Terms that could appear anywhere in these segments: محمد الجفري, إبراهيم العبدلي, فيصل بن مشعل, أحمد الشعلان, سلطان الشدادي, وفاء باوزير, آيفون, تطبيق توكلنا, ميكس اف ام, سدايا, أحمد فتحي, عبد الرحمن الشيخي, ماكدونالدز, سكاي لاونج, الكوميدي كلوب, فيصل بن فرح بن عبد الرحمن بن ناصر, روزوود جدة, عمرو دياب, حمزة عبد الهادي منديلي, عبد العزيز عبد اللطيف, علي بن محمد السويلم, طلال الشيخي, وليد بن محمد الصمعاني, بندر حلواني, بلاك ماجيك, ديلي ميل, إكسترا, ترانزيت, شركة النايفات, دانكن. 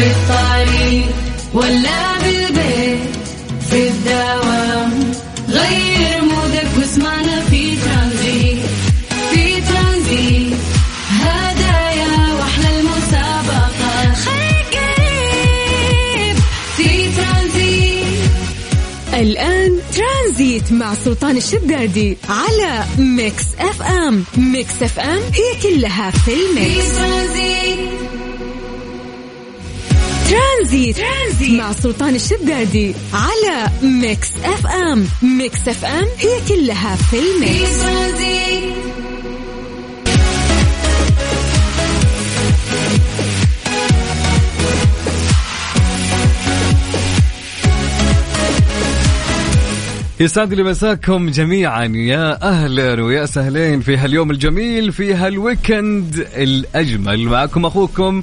في الطريق ولا بالبيت في الدوام، غير مودك واسمعنا في ترانزيت. في ترانزيت هدايا واحلى المسابقات، خير قريب في ترانزيت. الآن ترانزيت مع سلطان الشدادي على ميكس اف ام. ميكس اف ام هي كلها في الميكس. ترانزيت مع سلطان الشدادي على ميكس اف ام. ميكس اف ام هي كلها في الميكس. يسعد لي مساكم جميعا، يا أهلا ويا سهلين في هاليوم الجميل، في هالويكند الأجمل. معكم أخوكم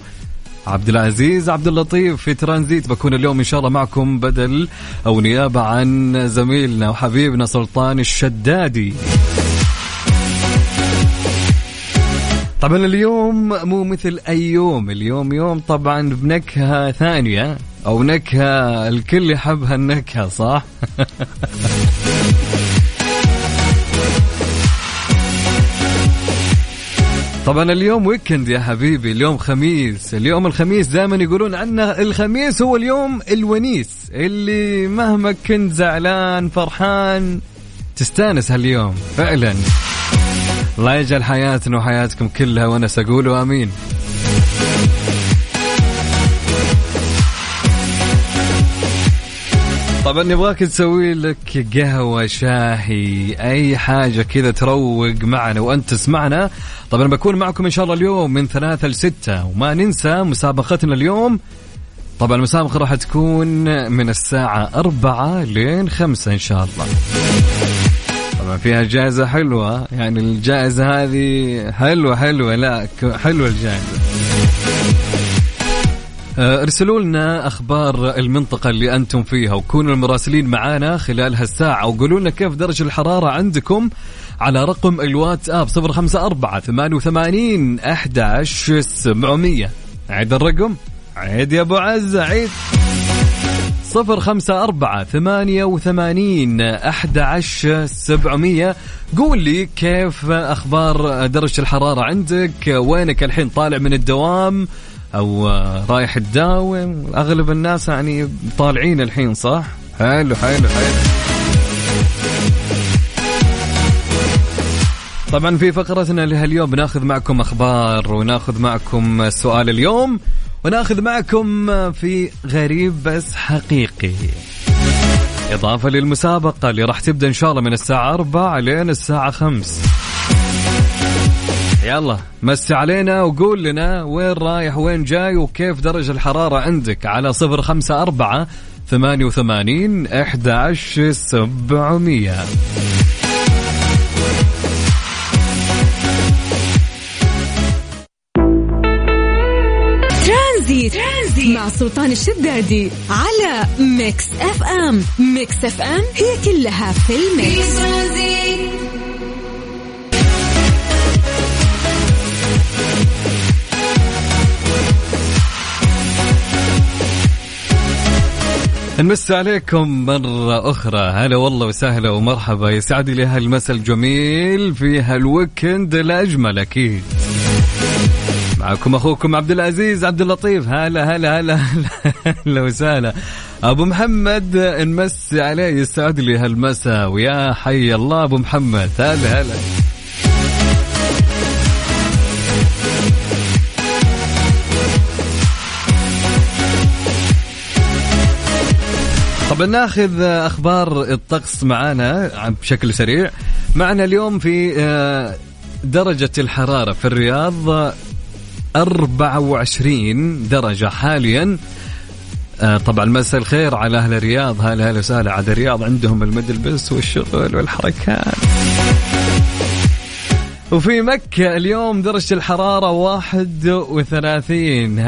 عبد العزيز عبد اللطيف في ترانزيت. بكون اليوم إن شاء الله معكم بدل أو نيابة عن زميلنا وحبيبنا سلطان الشدادي. طبعا اليوم مو مثل أي يوم، اليوم يوم طبعا بنكهة ثانية أو نكهة الكل يحبها النكهة، صح؟ طبعا اليوم ويكند يا حبيبي، اليوم خميس. اليوم الخميس دائما يقولون عنه الخميس هو اليوم الونيس، اللي مهما كنت زعلان فرحان تستانس هاليوم فعلا. الله يجعل حياتنا وحياتكم كلها وانا سأقوله آمين. طبعا نبغاك تسوي لك قهوة، شاهي، أي حاجة كذا تروق معنا وأنت تسمعنا. طبعا بكون معكم إن شاء الله اليوم من 3 ل 6، وما ننسى مسابقتنا اليوم. طبعا المسابقة راح تكون من الساعة 4 لين 5 إن شاء الله. طبعا فيها جائزة حلوة، يعني الجائزة هذه حلوة، لا حلوة الجائزة. ارسلوا لنا أخبار المنطقة اللي أنتم فيها، وكونوا المراسلين معانا خلال هالساعة، وقولوا لنا كيف درجة الحرارة عندكم على رقم الواتساب 054-88-11-700. عيد الرقم، عيد يا أبو عزة، عيد 054-88-11-700. قول لي كيف أخبار درجة الحرارة عندك، وينك الحين، طالع من الدوام أو رايح الداوم؟ أغلب الناس يعني طالعين الحين، صح؟ حلو. طبعا في فقرتنا لهاليوم بناخذ معكم أخبار، وناخذ معكم سؤال اليوم، وناخذ معكم في غريب بس حقيقي، إضافة للمسابقة اللي راح تبدأ إن شاء الله من الساعة 4 لين الساعة 5. يلا مسي علينا وقول لنا وين رايح وين جاي وكيف درجة الحرارة عندك على 054-88-11-700. ترانزيت مع سلطان الشدادي على ميكس اف ام. ميكس اف ام هي كلها في الميكس. نمسي عليكم مرة أخرى، هلا والله وسهلا ومرحبا، يسعد لي هالمساء الجميل في هالويكند الأجمل. أكيد معكم أخوكم عبد العزيز عبد اللطيف. هلا وسهلا أبو محمد، نمسي عليه، يسعد لي هالمساء، ويا حي الله أبو محمد، هلا. طب ناخذ أخبار الطقس معنا بشكل سريع. معنا اليوم في درجة الحرارة في الرياض 24 درجة حاليا. طبعا مساء الخير على أهل الرياض، هلا وسهلا على الرياض، عندهم المدلبس والشغل والحركات. وفي مكة اليوم درجة الحرارة 31.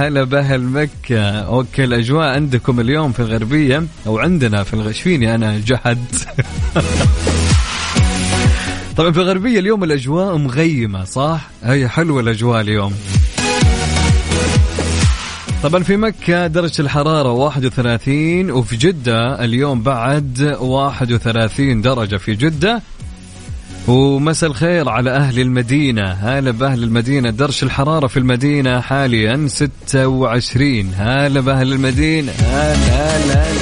هلا بأهل مكة. أوكي، الأجواء عندكم اليوم في الغربية أو عندنا في الغشفيني أنا جحد. طبعا في الغربية اليوم الأجواء مغيمة، صح؟ هي حلوة الأجواء اليوم. طبعا في مكة درجة الحرارة 31، وفي جدة اليوم بعد 31 درجة في جدة. ومساء الخير على أهل المدينة، هلا بأهل المدينة. درجة الحرارة في المدينة حاليا 26. هلا بأهل المدينة، هلا هلا هلا.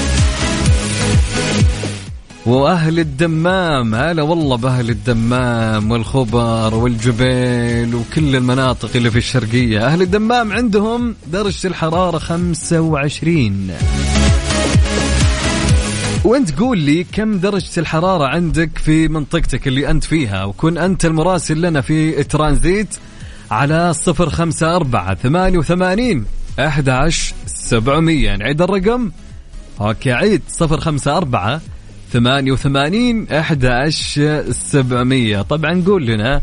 وأهل الدمام، هلا والله بأهل الدمام والخبر والجبيل وكل المناطق اللي في الشرقية. أهل الدمام عندهم درجة الحرارة 25. وانت قول لي كم درجة الحرارة عندك في منطقتك اللي أنت فيها، وكن أنت المراسل لنا في ترانزيت على 054-88-11700. نعيد الرقم، اوكي عيد 054-88-11700. طبعا قول لنا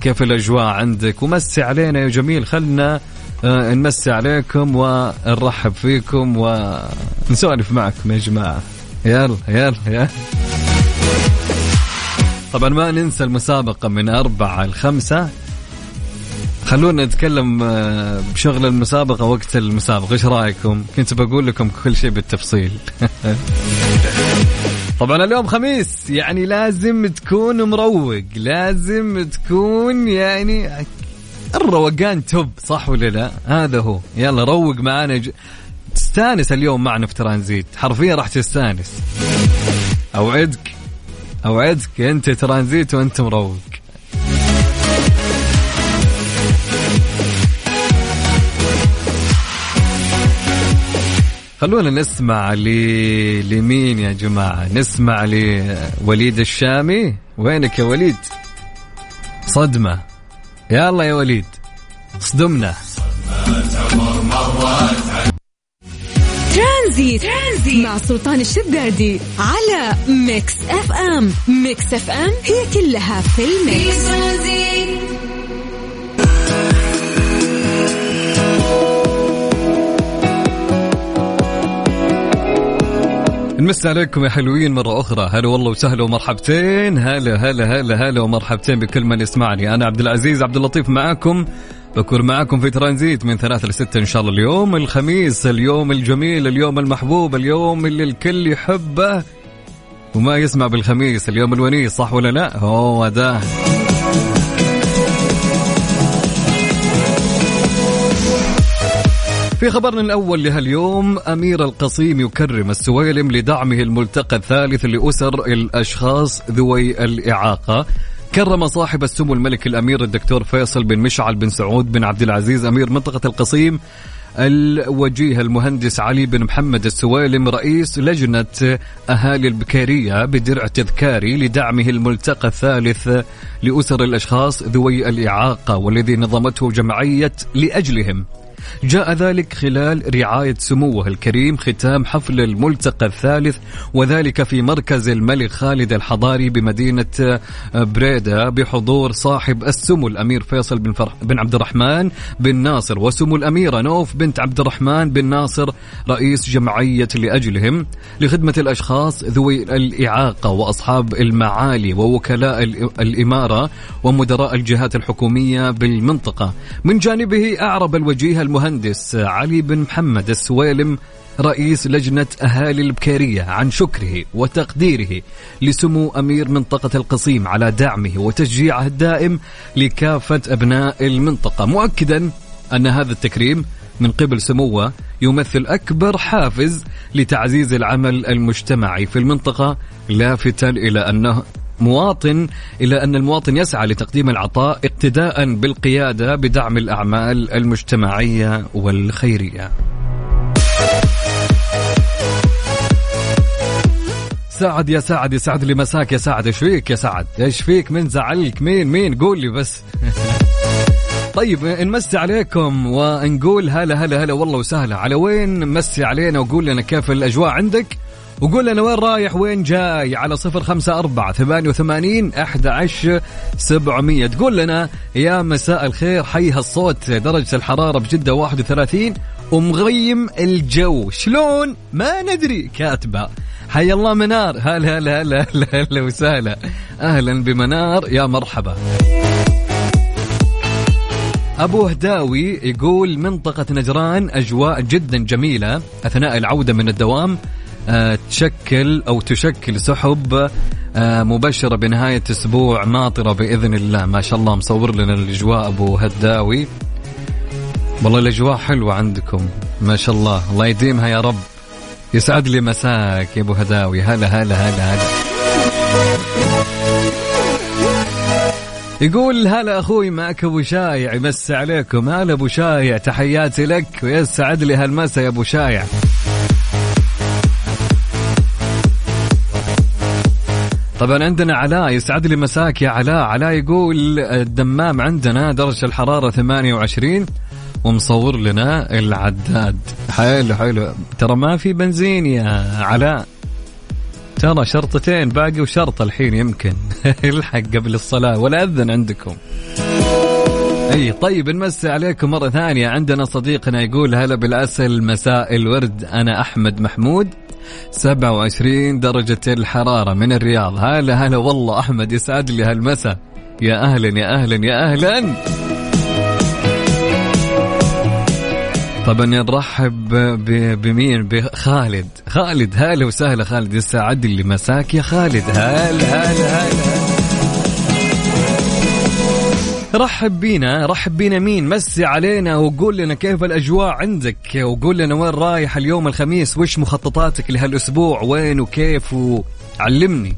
كيف الأجواء عندك، ومسي علينا يا جميل، خلنا نمسي عليكم ونرحب فيكم ونسولف معكم يا جماعة. يلا يلا يلا. طبعا ما ننسى المسابقة من 4 ل 5. خلونا نتكلم بشغل المسابقة وقت المسابقة، إيش رأيكم؟ كنت بقول لكم كل شيء بالتفصيل. طبعا اليوم خميس، يعني لازم تكون مروق، لازم تكون يعني الروقان توب، صح ولا لا؟ هذا هو. يلا روق معانا، تستانس اليوم معنا في ترانزيت، حرفيا راح تستانس، أوعدك أوعدك. أنت ترانزيت وأنت مروق. خلونا نسمع لمين يا جماعة؟ نسمع لوليد الشامي. وينك يا وليد؟ صدمة، يلا يا وليد صدمنا. ترانزيت مع سلطان الشدادي على ميكس اف ام. ميكس اف ام هي كلها في الميكس. نمسي عليكم يا حلوين مرة أخرى، هلا والله وسهلا ومرحبتين، هلا هلا هلا هلا ومرحبتين بكل من يسمعني. أنا عبد العزيز عبد اللطيف معاكم، بكون معاكم في ترانزيت من 3 ل 6 إن شاء الله. اليوم الخميس، اليوم الجميل، اليوم المحبوب، اليوم اللي الكل يحبه وما يسمع بالخميس، اليوم الونيس، صح ولا لا؟ هو ده. في خبرنا الأول لهاليوم، أمير القصيم يكرم السويلم لدعمه الملتقى الثالث لأسر الأشخاص ذوي الإعاقة. كرم صاحب السمو الملك الأمير الدكتور فيصل بن مشعل بن سعود بن عبد العزيز أمير منطقة القصيم الوجيه المهندس علي بن محمد السويلم رئيس لجنة أهالي البكارية بدرع تذكاري لدعمه الملتقى الثالث لأسر الأشخاص ذوي الإعاقة، والذي نظمته جمعية لأجلهم. جاء ذلك خلال رعاية سموه الكريم ختام حفل الملتقى الثالث، وذلك في مركز الملك خالد الحضاري بمدينة بريدة، بحضور صاحب السمو الأمير فيصل بن فرح بن عبد الرحمن بن ناصر، وسمو الأميرة نوف بنت عبد الرحمن بن ناصر رئيس جمعية لأجلهم لخدمة الأشخاص ذوي الإعاقة وأصحاب المعالي ووكلاء الإمارة ومدراء الجهات الحكومية بالمنطقة. من جانبه أعرب الوجيه المهندس علي بن محمد السويلم رئيس لجنة أهالي البكيرية عن شكره وتقديره لسمو أمير منطقة القصيم على دعمه وتشجيعه الدائم لكافة أبناء المنطقة، مؤكدا أن هذا التكريم من قبل سموه يمثل أكبر حافز لتعزيز العمل المجتمعي في المنطقة، لافتا إلى أن المواطن يسعى لتقديم العطاء اقتداء بالقيادة بدعم الأعمال المجتمعية والخيرية. سعد يا سعد، يا سعد اللي مساك يا سعد، ايش فيك يا سعد؟ ايش فيك؟ من زعلك؟ مين؟ قول لي بس. طيب نمسي عليكم ونقول هلا هلا هلا والله وسهلا. على وين مسي علينا وقول لنا كيف الأجواء عندك، وقول لنا وين رايح وين جاي على 054-88-11700. تقول لنا يا مساء الخير، حيها الصوت، درجة الحرارة بجدة 31 ومغيم الجو، شلون ما ندري. كاتبة حي الله منار، هلا هلا هلا هلا وسهلا، أهلا بمنار، يا مرحبا. أبو هداوي يقول منطقة نجران أجواء جدا جميلة أثناء العودة من الدوام، تشكل سحب مبشرة بنهاية أسبوع ماطرة بإذن الله. ما شاء الله مصور لنا الأجواء أبو هداوي، والله الأجواء حلوة عندكم ما شاء الله، الله يديمها يا رب. يسعد لي مساك يا أبو هداوي، هلا هلا هلا هلا. يقول هلا أخوي معك أبو شايع، يمس عليكم. هلا أبو شايع، تحياتي لك ويسعد لي هالمسا يا أبو شايع. طبعا عندنا علاء، يسعد لي مساك يا علاء. علاء يقول الدمام عندنا درجة الحرارة 28 ومصور لنا العداد. حلو حلو، ترى ما في بنزين يا علاء، ترى شرطتين باقي وشرطة الحين يمكن الحق قبل الصلاة ولا أذن عندكم. أي طيب، نمسي عليكم مرة ثانية. عندنا صديقنا يقول هلا بالأسل، مساء الورد، أنا أحمد محمود، 27 درجة الحرارة من الرياض. هلا هلا والله أحمد، يسعد لي هالمساء، يا أهلا يا أهلا يا أهلا. طبعا نرحب بمين؟ بخالد. خالد هلا وسهلا خالد، يسعد اللي مساك يا خالد، هلا هلا هلا. رحب بينا، رحب بينا مين؟ مسي علينا وقول لنا كيف الأجواء عندك، وقول لنا وين رايح اليوم الخميس، وش مخططاتك لهالأسبوع، وين وكيف، وعلمني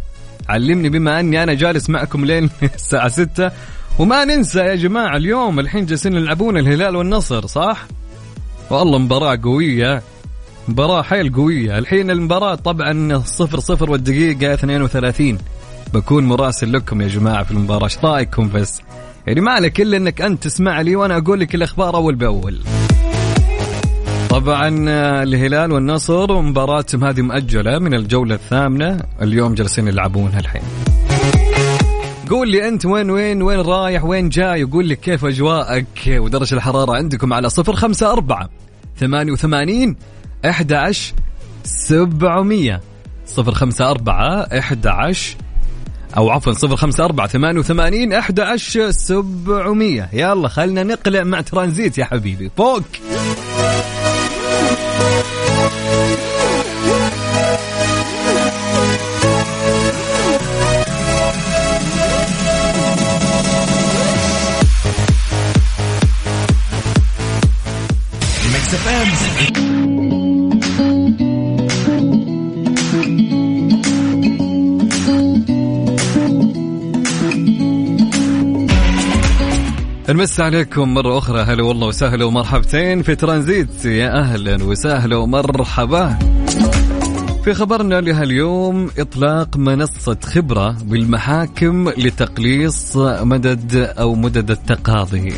علمني بما أني أنا جالس معكم لين الساعة 6. وما ننسى يا جماعة اليوم الحين جالسين يلعبون الهلال والنصر صح؟ والله مباراة قوية، مباراة حيل قوية. الحين المباراة طبعا 0-0 والدقيقة 32. بكون مراسل لكم يا جماعة في المباراة، ايش رايكم؟ بس يعني ما عليك إلا انك انت تسمع لي وانا اقول لك الاخبار اول باول. طبعا الهلال والنصر مباراتهم هذه مؤجلة من الجولة 8، اليوم جالسين يلعبونها الحين. قول لي أنت وين رايح، وين جاي، وقول لك كيف أجواءك ودرجة الحرارة عندكم على 054-88-11-700 054-88-11-700. يلا خلنا نقلع مع ترانزيت يا حبيبي فوق. نمس عليكم مرة أخرى، هلا والله وسهلا ومرحبتين في ترانزيت، يا أهلا وسهلا ومرحبا. في خبرنا لهاليوم إطلاق منصة خبرة بالمحاكم لتقليص مدد التقاضي.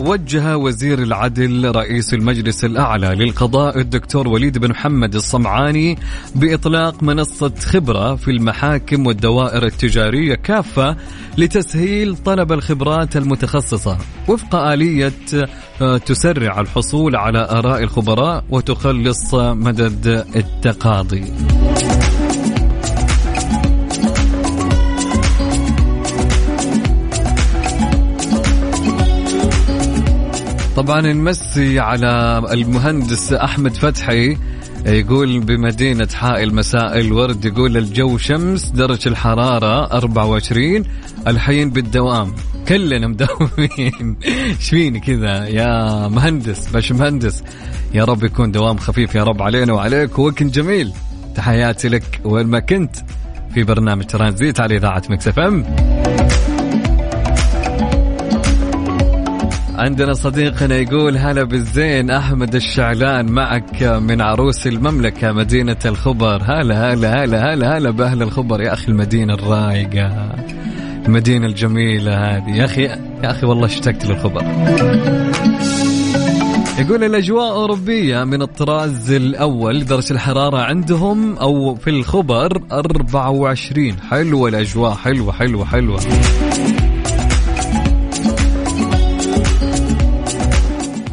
وجه وزير العدل رئيس المجلس الأعلى للقضاء الدكتور وليد بن محمد الصمعاني بإطلاق منصة خبرة في المحاكم والدوائر التجارية كافة لتسهيل طلب الخبرات المتخصصة وفق آلية تسرع الحصول على آراء الخبراء وتقلص مدد التقاضي. طبعا نمسي على المهندس أحمد فتحي، يقول بمدينة حائل مساء الورد، يقول الجو شمس، درجة الحرارة 24، الحين بالدوام. كلنا مداومين شفيني كذا يا مهندس، باش مهندس، يا رب يكون دوام خفيف يا رب علينا وعليك، وكن جميل. تحياتي لك وين ما كنت في برنامج ترانزيت على إذاعة ميكس اف ام. عندنا صديقنا يقول هلا بالزين، أحمد الشعلان معك من عروس المملكة مدينة الخبر. هلا هلا هلا هلا هلا بأهل الخبر يا أخي، المدينة الرايقة، المدينة الجميلة هذه يا أخي، يا أخي والله اشتقت للخبر. يقول الأجواء أوروبية من الطراز الأول، درجة الحرارة عندهم أو في الخبر 24. حلوة الأجواء، حلوة حلوة حلوة.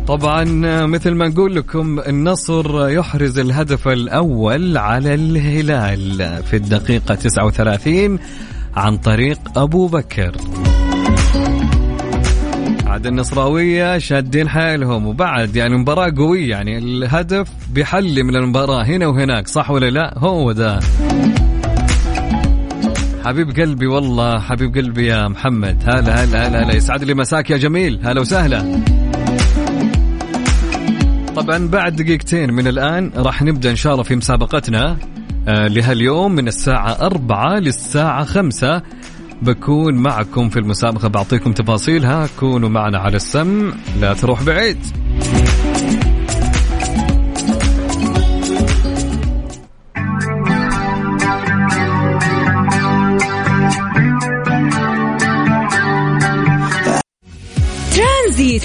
طبعا مثل ما نقول لكم النصر يحرز الهدف الأول على الهلال في الدقيقة 39 عن طريق أبو بكر. بعد النصراوية شادين حيلهم وبعد يعني مباراة قوية، يعني الهدف بيحل من المباراة هنا وهناك، صح ولا لا؟ هو ده حبيب قلبي، والله حبيب قلبي يا محمد. هلا هلا هلا هلا، يسعد لي مساك يا جميل، هلا وسهلا. طبعا بعد دقيقتين من الآن راح نبدأ إن شاء الله في مسابقتنا لهاليوم من الساعة 4 للساعة 5 بكون معكم في المسابقة، بعطيكم تفاصيلها، كونوا معنا على السمع، لا تروح بعيد. ترانزيت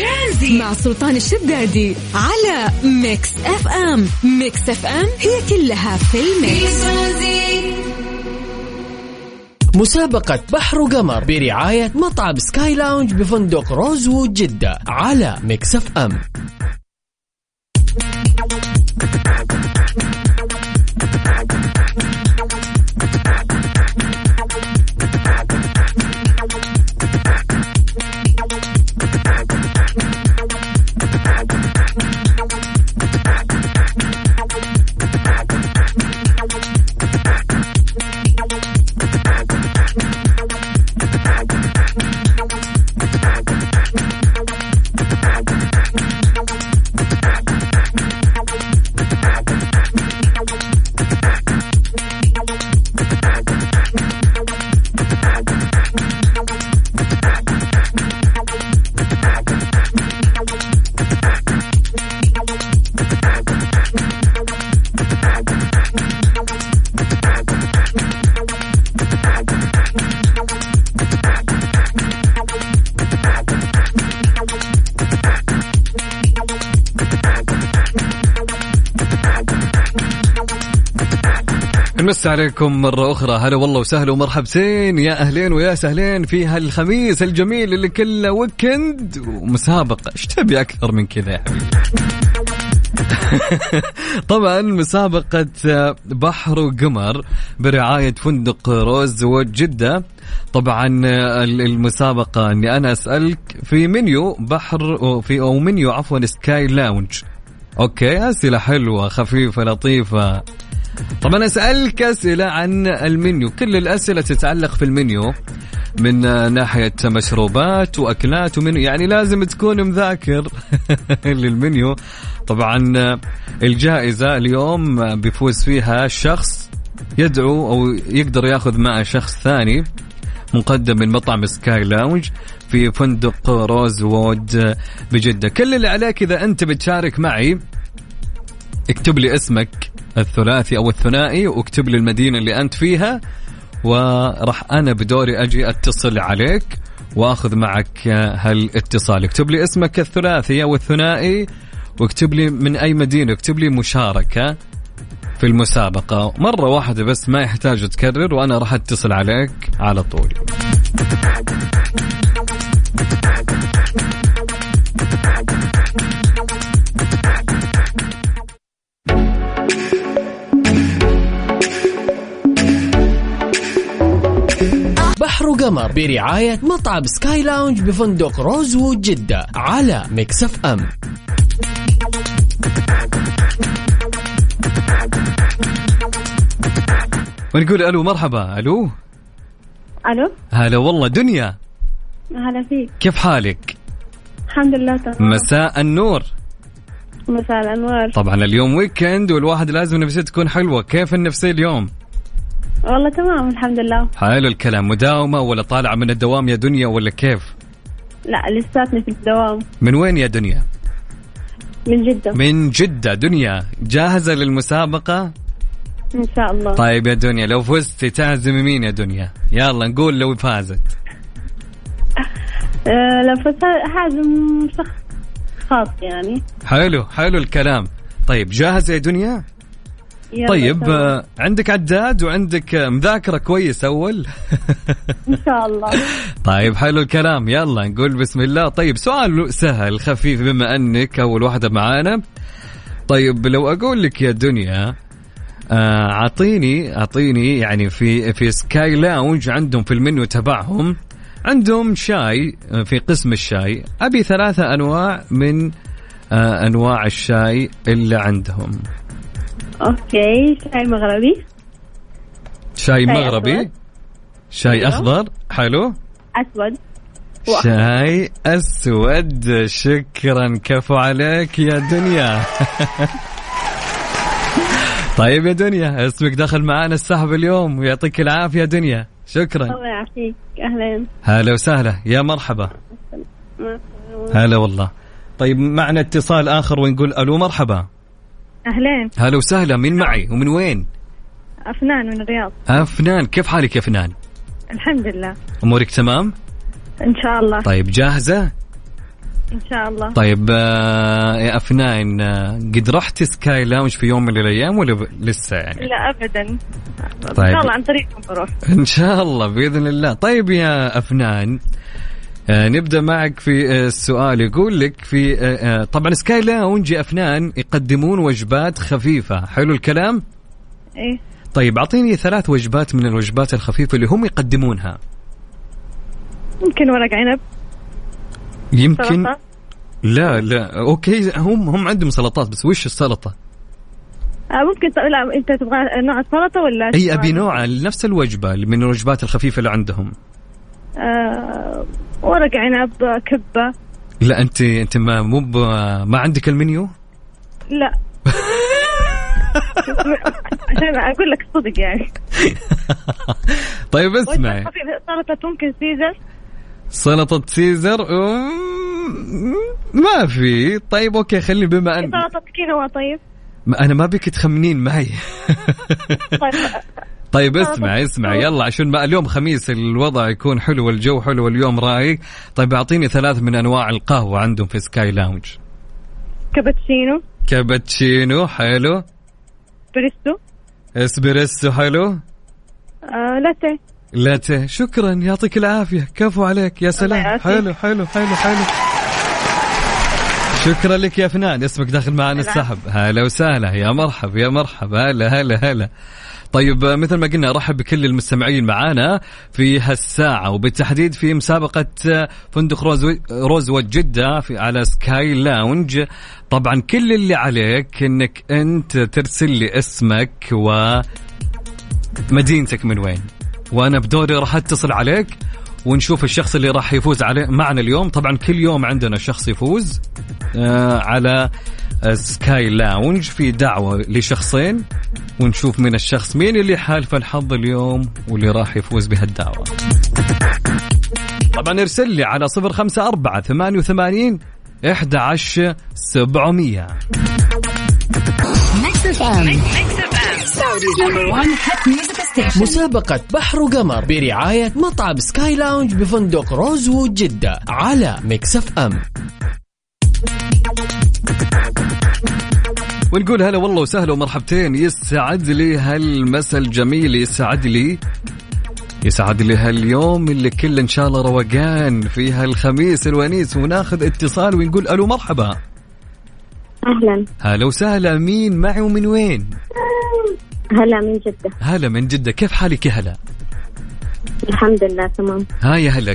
مع سلطان الشدادي على ميكس اف ام. ميكس اف ام هي كلها في الميكس. مسابقة بحر وقمر برعاية مطعم سكاي لاونج بفندق روزوود جدة على ميكس اف ام. مساء عليكم مرة أخرى، هلا والله وسهلا ومرحبتين، يا أهلين ويا سهلين في هالخميس الجميل اللي كله ويكند ومسابقة، إيش تبي أكثر من كذا يا حبيبي؟ طبعا مسابقة بحر وقمر برعاية فندق روزوود جدة. طبعا المسابقة أني أنا أسألك في منيو بحر أو منيو عفوا سكاي لاونج، أوكي، أسئلة حلوة خفيفة لطيفة. طبعا أسألك أسئلة عن المنيو، كل الأسئلة تتعلق في المنيو من ناحية مشروبات وأكلات ومنيو، يعني لازم تكون مذاكر للمنيو. طبعا الجائزة اليوم بيفوز فيها شخص يدعو أو يقدر يأخذ معه شخص ثاني مقدم من مطعم سكاي لاونج في فندق روزوود بجدة. كل اللي عليك إذا أنت بتشارك معي اكتب لي اسمك الثلاثي أو الثنائي واكتب لي المدينة اللي أنت فيها، ورح أنا بدوري أجي أتصل عليك وأخذ معك هالاتصال. اكتب لي اسمك الثلاثي أو الثنائي واكتب لي من أي مدينة، اكتب لي مشاركة في المسابقة مرة واحدة بس، ما يحتاج تكرر، وأنا رح أتصل عليك على طول. وقمر برعاية مطعم سكاي لاونج بفندق روزوود جدة على ميكس اف ام. ونقول الو، مرحبا. الو الو، هلا والله دنيا، هلا فيك، كيف حالك؟ الحمد لله تمام. مساء النور. مساء الانوار. طبعا اليوم ويكند والواحد لازم نفسيته تكون حلوة، كيف النفسية اليوم؟ والله تمام الحمد لله. حلو الكلام، مداومة ولا طالعة من الدوام يا دنيا ولا كيف؟ لا لساتني في الدوام. من وين يا دنيا؟ من جدة. من جدة. دنيا جاهزة للمسابقة؟ إن شاء الله. طيب يا دنيا، لو فزتي تعزمي مين يا دنيا؟ يلا نقول لو فازت. لو فزت هعزم شخص خاص يعني. حلو حلو الكلام. طيب جاهزة يا دنيا؟ طيب سوى. عندك عداد وعندك مذاكرة كويس أول؟ إن شاء الله. طيب حلو الكلام، يلا نقول بسم الله. طيب سؤال سهل خفيف بما أنك أول واحدة معانا. طيب لو أقول لك يا دنيا عطيني يعني في سكاي لاونج عندهم في المنيو تبعهم عندهم شاي في قسم الشاي، أبي 3 أنواع من أنواع الشاي اللي عندهم. أوكي، شاي مغربي، شاي مغربي أسود. شاي أخضر، حلو، أسود، شاي أسود. شكرا، كفو عليك يا دنيا. طيب يا دنيا، اسمك دخل معانا السحب اليوم، ويعطيك العافية يا دنيا. شكرا، الله يعافيك. أهلا، هلا وسهلا، يا مرحبا. هلا والله. طيب معنا اتصال آخر ونقول ألو مرحبا. أهلين، هلا وسهلا. مين معي ومن وين؟ أفنان من الرياض. أفنان، كيف حالك يا أفنان؟ الحمد لله. أمورك تمام؟ إن شاء الله. طيب جاهزة؟ إن شاء الله. طيب يا أفنان، قد رحت سكاي لاونج في يوم من الأيام ولا لسه يعني؟ لا أبدا. طيب إن شاء الله عن طريقكم بروح. إن شاء الله بإذن الله. طيب يا أفنان، نبدأ معك في السؤال. يقول لك في طبعا سكاي لاونج أفنان يقدمون وجبات خفيفة، حلو الكلام؟ إيه. طيب أعطيني 3 وجبات من الوجبات الخفيفة اللي هم يقدمونها. يمكن ورق عنب، يمكن سلطة. لا أوكي، هم عندهم سلطات، بس وش السلطة؟ ممكن لا، أنت تبغى نوع السلطة ولا؟ أي أبي نوع نفس الوجبة من الوجبات الخفيفة اللي عندهم. ورق عنب، كبة. لا أنت ما عندك المنيو؟ لا. عشان أقول لك الصدق يعني. طيب اسمعي، سلطة ممكن سيزر، سلطة سيزر ما في. طيب أوكي، خلي بما أن سلطة كينوا. طيب أنا ما بك تخمنين معي. طيب اسمع يلا، عشان ما اليوم خميس الوضع يكون حلو والجو حلو واليوم رايق. طيب أعطيني 3 من أنواع القهوة عندهم في سكاي لاونج. كابتشينو، حلو. اسبريسو، حلو. لاتيه. شكرا، يعطيك العافية، كفو عليك. يا سلام، حلو حلو حلو حلو. شكرا لك يا فنان، اسمك داخل معنا السحب. هلا وسهلا، يا مرحب يا مرحب، هلا هلا هلا. طيب مثل ما قلنا، رحب بكل المستمعين معانا في هالساعة، وبالتحديد في مسابقة فندق روزوود جدة على سكاي لاونج. طبعا كل اللي عليك انك انت ترسل لي اسمك ومدينتك من وين، وانا بدوري راح اتصل عليك ونشوف الشخص اللي راح يفوز عليه معنا اليوم. طبعا كل يوم عندنا شخص يفوز على سكاي لاونج في دعوة لشخصين، ونشوف من الشخص مين اللي حالف الحظ اليوم واللي راح يفوز بهالدعوة. طبعا ارسل لي على 054-88-11700. مسابقة بحر وقمر برعاية مطعم سكاي لاونج بفندق روزوود جدة على ميكس اف ام. ونقول هلا والله وسهلا ومرحبتين. يسعد لي هالمساء الجميل، يسعد لي هاليوم اللي كل إن شاء الله روقان في هالخميس الونيس. وناخذ اتصال ونقول ألو مرحبا. أهلا، هلا وسهلا. مين معي ومن وين؟ هلا من جدة. هلا من جدة، كيف حالك يا هلا؟ الحمد لله تمام. ها يا هلا،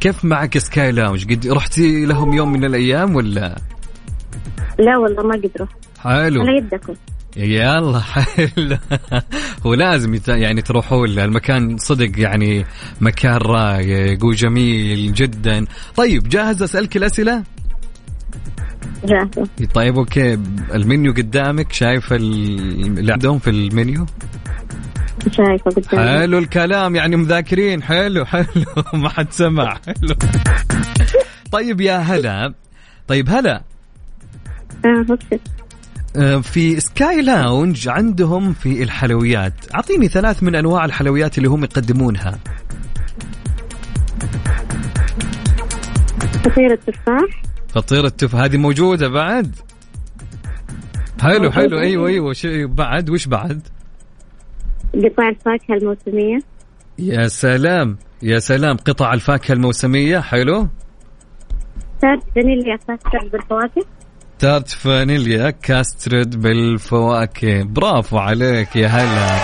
كيف معك سكاي لاونج؟ قد رحتي لهم يوم من الأيام ولا؟ لا والله ما قدروا. حلو، على يدكم. يلا حلو. هو لازم يعني تروحوا له، المكان صدق يعني مكان رايق وجميل جدا. طيب جاهز أسألك الأسئلة؟ جاهزة. طيب اوكي، المنيو قدامك، شايف اللي عندهم في المنيو؟ شايفه قدامك. حلو الكلام، يعني مذاكرين. حلو ما حد سمع. حلو. طيب يا هلا، في سكاي لاونج عندهم في الحلويات، أعطيني 3 من أنواع الحلويات اللي هم يقدمونها. فطيرة تفاح هذه موجودة بعد. حلو أيوة شيء بعد. وش بعد؟ قطع الفاكهة الموسمية. يا سلام قطع الفاكهة الموسمية، حلو. تارت فانيليا كاسترد بالفواكه. برافو عليك يا هلا.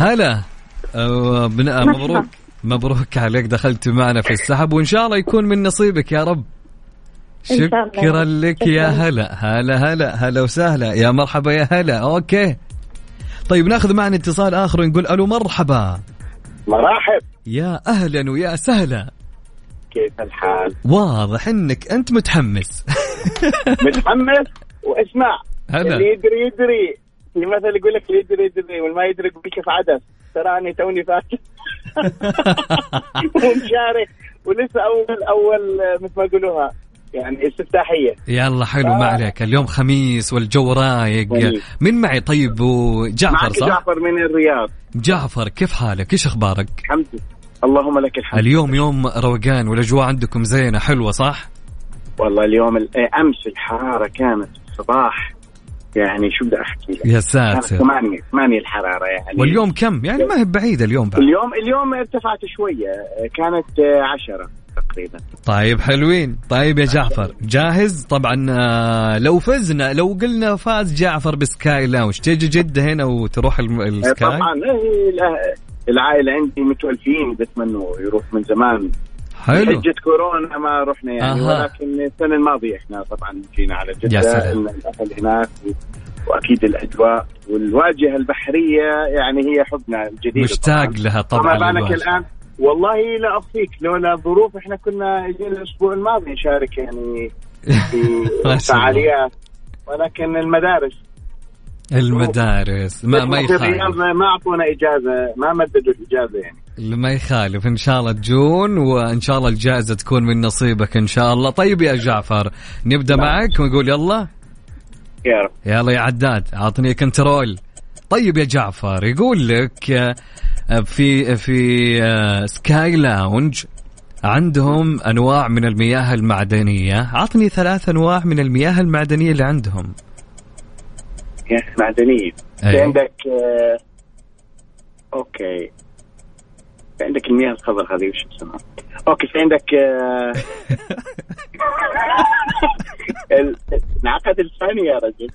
هلا مبروك، مبروك عليك، دخلت معنا في السحب وإن شاء الله يكون من نصيبك يا رب. شكرا لك يا هلا. هلا هلا هلا وسهلا، يا مرحبا يا هلا. أوكي طيب ناخذ معنا اتصال آخر ونقول ألو مرحبا. مرحب يا أهلا ويا سهلا، كيف الحال؟ واضح أنك أنت متحمس. متحمس واسمع هلا. اللي يدري يدري، اللي مثلا يقول لك اللي يدري يدري والما يدري يقول كيف عدس، ترى أنا توني فاكر ومشارك ولسه أول مثل ما يقولوها يعني استفتاحية. يلا حلو ما عليك، اليوم خميس والجو رايق. من معي؟ طيب وجعفر صح؟ جعفر من الرياض. جعفر كيف حالك؟ إيش أخبارك؟ الحمد اللهم لك الحمد. اليوم يوم روقان والأجواء عندكم زينة حلوة صح؟ والله اليوم أمس الحرارة كانت صباح يعني شو بدي أحكي لك؟ يا ساتر، ثمانية الحرارة يعني. واليوم كم؟ يعني ما هي بعيدة اليوم بقى. اليوم ارتفعت شوية، كانت 10 تقريبا. طيب حلوين. طيب يا جعفر جاهز؟ طبعا لو فزنا، لو قلنا فاز جعفر بسكاي لاونج تيجي جدة هنا وتروح السكاي؟ طبعا العائلة عندي متولفين بتمنوا يروح من زمان. حلو. حجة كورونا ما رحنا يعني. ولكن السنة الماضية احنا طبعا جينا على جدة، الأهل هناك وأكيد الأجواء والواجهة البحرية يعني هي حبنا الجديد مشتاق لها طبعا. وما بالك الآن؟ والله لا أخفيك لولا الظروف احنا كنا جينا الأسبوع الماضي نشارك يعني في فعاليات، ولكن المدارس ما يخالف، ما أعطونا إجازة، ما مددوا الإجازة يعني. ما يخالف، إن شاء الله تجون وإن شاء الله الجائزة تكون من نصيبك إن شاء الله. طيب يا جعفر نبدأ معك ونقول يلا يا رب. يلا يا عداد أعطني كنترول. طيب يا جعفر يقول لك في سكاي لاونج عندهم أنواع من المياه المعدنية، أعطني 3 أنواع من المياه المعدنية اللي عندهم. مياه معدنية عندك أوكي، عندك المياه الخضر هذه وش اسمها؟ أوكي عندك نعقد الثاني يا رجل.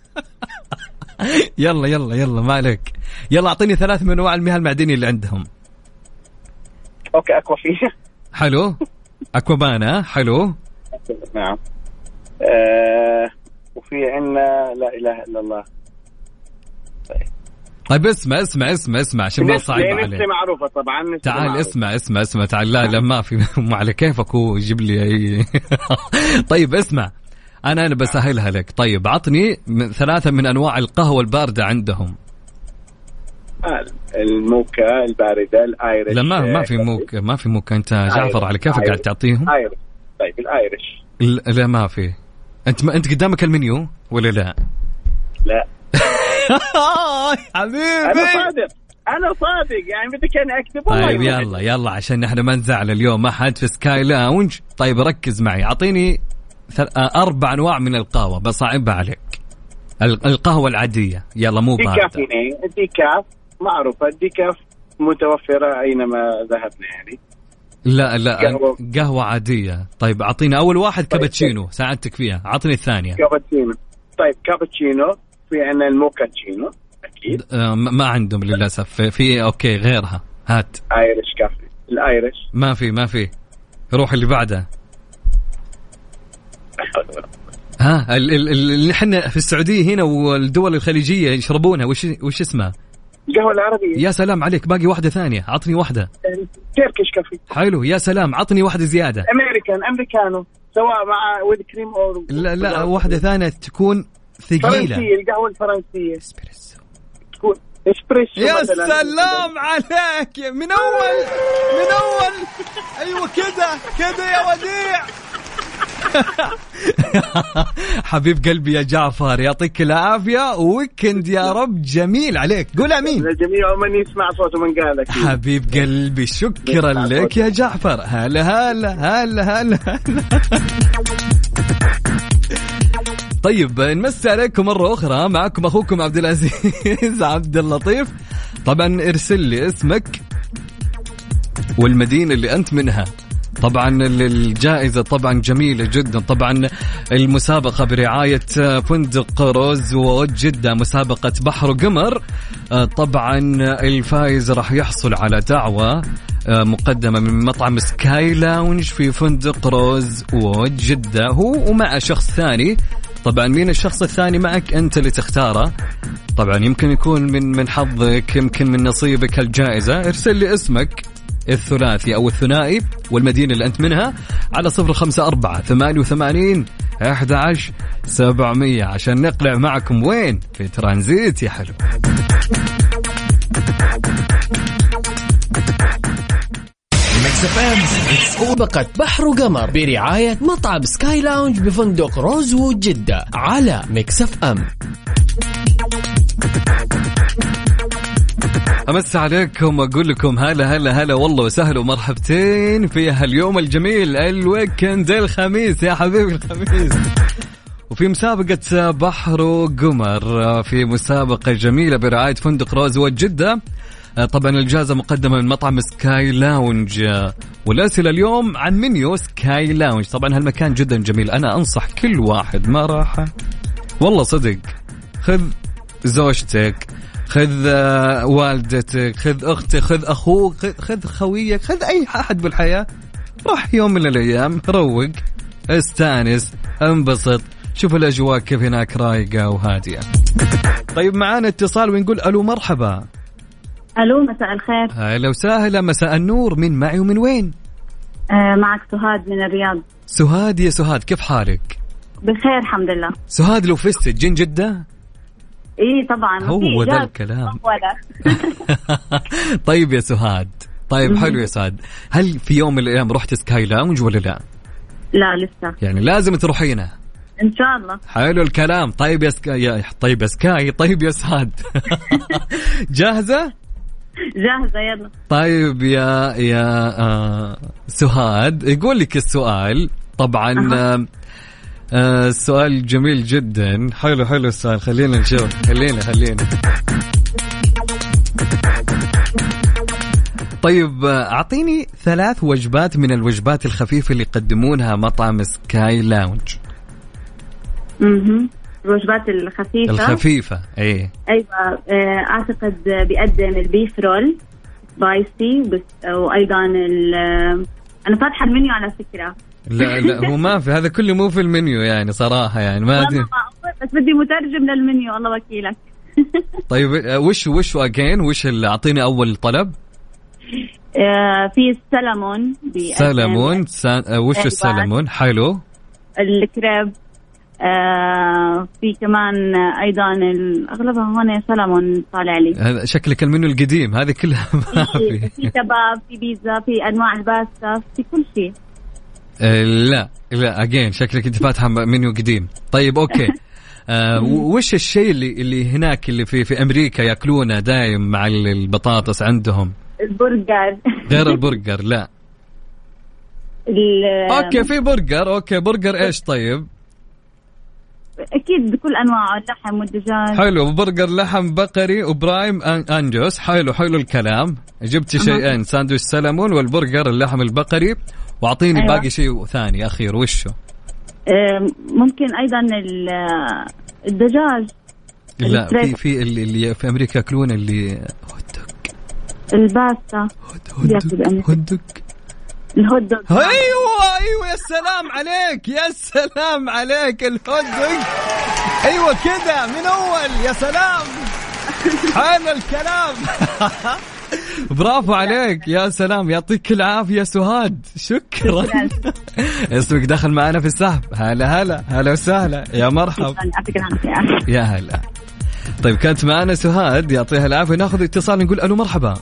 يلا يلا يلا ما عليك، يلا أعطيني 3 من أنواع المياه المعدنية اللي عندهم. أوكي أكوا فيها. حلو أكوا بانا. حلو نعم. وفي عنا لا إله إلا الله. طيب اسمع عشان ما صعب عليك. نفسي معروفة طبعا. تعال معروفة. اسمع تعال. لا ما في على كيفك وجيب لي أي. طيب اسمع أنا بسهلها لك. طيب عطني 3 من أنواع القهوة الباردة عندهم. الموكا الباردة الآيرش. لا ما في موكا، ما في موكا. أنت جعفر على كيفك قاعد تعطيهم آيرش. طيب الآيرش لا ما في. أنت قدامك المنيو ولا لا. حبيبي أنا صادق يعني بدك أنا أكتب. طيب يلا عشان إحنا ما نزعل اليوم ما حد في سكاي لاونج. طيب ركز معي، أعطيني 4 أنواع من القهوة بصعبها عليك. القهوة العادية يلا مو باردة. ديكاف معروفة، ديكاف متوفرة أينما ذهبنا يعني. لا قهوة عادية. طيب أعطينا أول واحد كابتشينو، ساعدتك فيها. أعطيني الثانية كابتشينو. طيب كابتشينو في عنا الموكاتشينو أكيد. ما عندهم للأسف. في أوكي غيرها هات. آيرش كافي. الآيرش ما في. روح اللي بعده. ها اللي إحنا في السعودية هنا والدول الخليجية يشربونها وش اسمها؟ القهوة العربية. يا سلام عليك، باقي واحدة ثانية، عطني واحدة. تركيش كافي. حلو يا سلام، عطني واحدة زيادة. أمريكانو سواء مع ويد كريم أو. لا واحدة ثانية تكون ثقيلة. القهوة الفرنسية اسبريسو. تكون اسبريسو. يا سلام عليك من أول. أيوة كده يا وديع. حبيب قلبي يا جعفر يعطيك العافية، ويكند يا رب جميل عليك. قول أمين لجميع من يسمع صوته من قالك حبيب قلبي. شكرا لك يا جعفر. هلا. طيب نمسي عليكم مرة أخرى، معكم أخوكم عبد العزيز عبد اللطيف. طبعا ارسل لي اسمك والمدينة اللي أنت منها. طبعا الجائزة طبعا جميلة جدا. طبعا المسابقة برعاية فندق روزوود جدة، مسابقة بحر وقمر. طبعا الفائز راح يحصل على دعوة مقدمة من مطعم سكاي لاونج في فندق روزوود جدة، هو ومع شخص ثاني. طبعا مين الشخص الثاني معك؟ أنت اللي تختاره. طبعا يمكن يكون من حظك، يمكن من نصيبك الجائزة. ارسل لي اسمك الثلاثي أو الثنائي والمدينة اللي أنت منها على 0548811700 عشان نقلع معكم وين في ترانزيت يا حلو. مسابقة بحر وقمر برعاية مطعم سكاي لاونج بفندق روزوود جدة على ميكس اف ام. أمس عليكم أقول لكم هلا هلا هلا والله وسهلا ومرحبتين في هاليوم الجميل الويكند الخميس يا حبيبي الخميس. وفي مسابقة بحر وقمر، في مسابقة جميلة برعاية فندق روزوود جدة. طبعا الجائزة مقدمة من مطعم سكاي لاونج، والأسئلة اليوم عن منيو سكاي لاونج. طبعا هالمكان جدا جميل، أنا أنصح كل واحد ما راحه والله صدق خذ زوجتك، خذ والدتك، خذ أختك، خذ أخوك، خذ خويك، خذ أي أحد بالحياة، روح يوم من الأيام، روق، استانس، انبسط، شوف الأجواء كيف هناك رايقة وهادئة. طيب معانا اتصال ونقول ألو مرحبا. ألو مساء الخير. هلا وسهلا، مساء النور، من معي ومن وين؟ معك سهاد من الرياض. سهاد، يا سهاد كيف حالك؟ بخير الحمد لله. سهاد لو فزت جن جدة؟ إيه طبعا، هو ذا الكلام. طيب يا سهاد، طيب حلو يا سهاد، هل في يوم من الأيام رحت سكاي لاونج ولا لا؟ لا لسه، يعني لازم تروحينه إن شاء الله. حلو الكلام. طيب يا سكاي، طيب يا سكاي، طيب يا سهاد. جاهزة؟ جاهزة يلا. طيب يا سهاد، يقول لك السؤال طبعا. السؤال جميل جدا، حلو حلو السؤال، خلينا نشوف، خلينا. طيب أعطيني 3 وجبات من الوجبات الخفيفة اللي يقدمونها مطعم سكاي لاونج. الوجبات الخفيفة ايه؟ ايوه اعتقد بيقدم البيف رول سبايسي بس، وايضا انا فاتحه المنيو على فكره. لا هو ما في هذا كله، مو في المنيو يعني صراحه، يعني ما ادري بس بدي مترجم للمنيو والله وكيلك. طيب وش اجين وش اللي اعطيني اول طلب؟ في السلمون. سلمون وش السلمون؟ حلو. الكريب في كمان أيضا، الأغلبها هون سلمون طالع لي. شكلك المنيو القديم هذه كلها ما في. في كباب، في بيتزا، في أنواع الباستا، في كل شيء. لا أجين شكلك أنت فاتحة منيو قديم. طيب أوكي. وش الشيء اللي هناك اللي في أمريكا يأكلونه دايم مع البطاطس عندهم؟ البرجر. غير البرجر لا. أوكي في برجر. أوكي برجر إيش طيب؟ أكيد بكل أنواعه، اللحم والدجاج. حلو، برجر لحم بقري وبرايم أنجوس. حلو حلو الكلام، جبت شيئين، ساندويش سلمون والبرجر اللحم البقري. وأعطيني أيوة. باقي شيء ثاني أخير وشه؟ ممكن أيضا الدجاج. لا في اللي في أمريكا يأكلون اللي هوتدوك، الباستا، هوتدوك، الهوت دوغ. ايوه يا سلام عليك، يا سلام عليك، الهوت دوغ. ايوه كده من اول، يا سلام حلو الكلام. برافو عليك، يا سلام، يعطيك العافيه سهاد، شكرا. اسمك دخل معنا في السحب. هلا هلا هلا وسهلا، يا مرحبا، يا هلا. طيب كانت معنا سهاد يعطيها العافيه. ناخذ اتصال نقول الو مرحبا.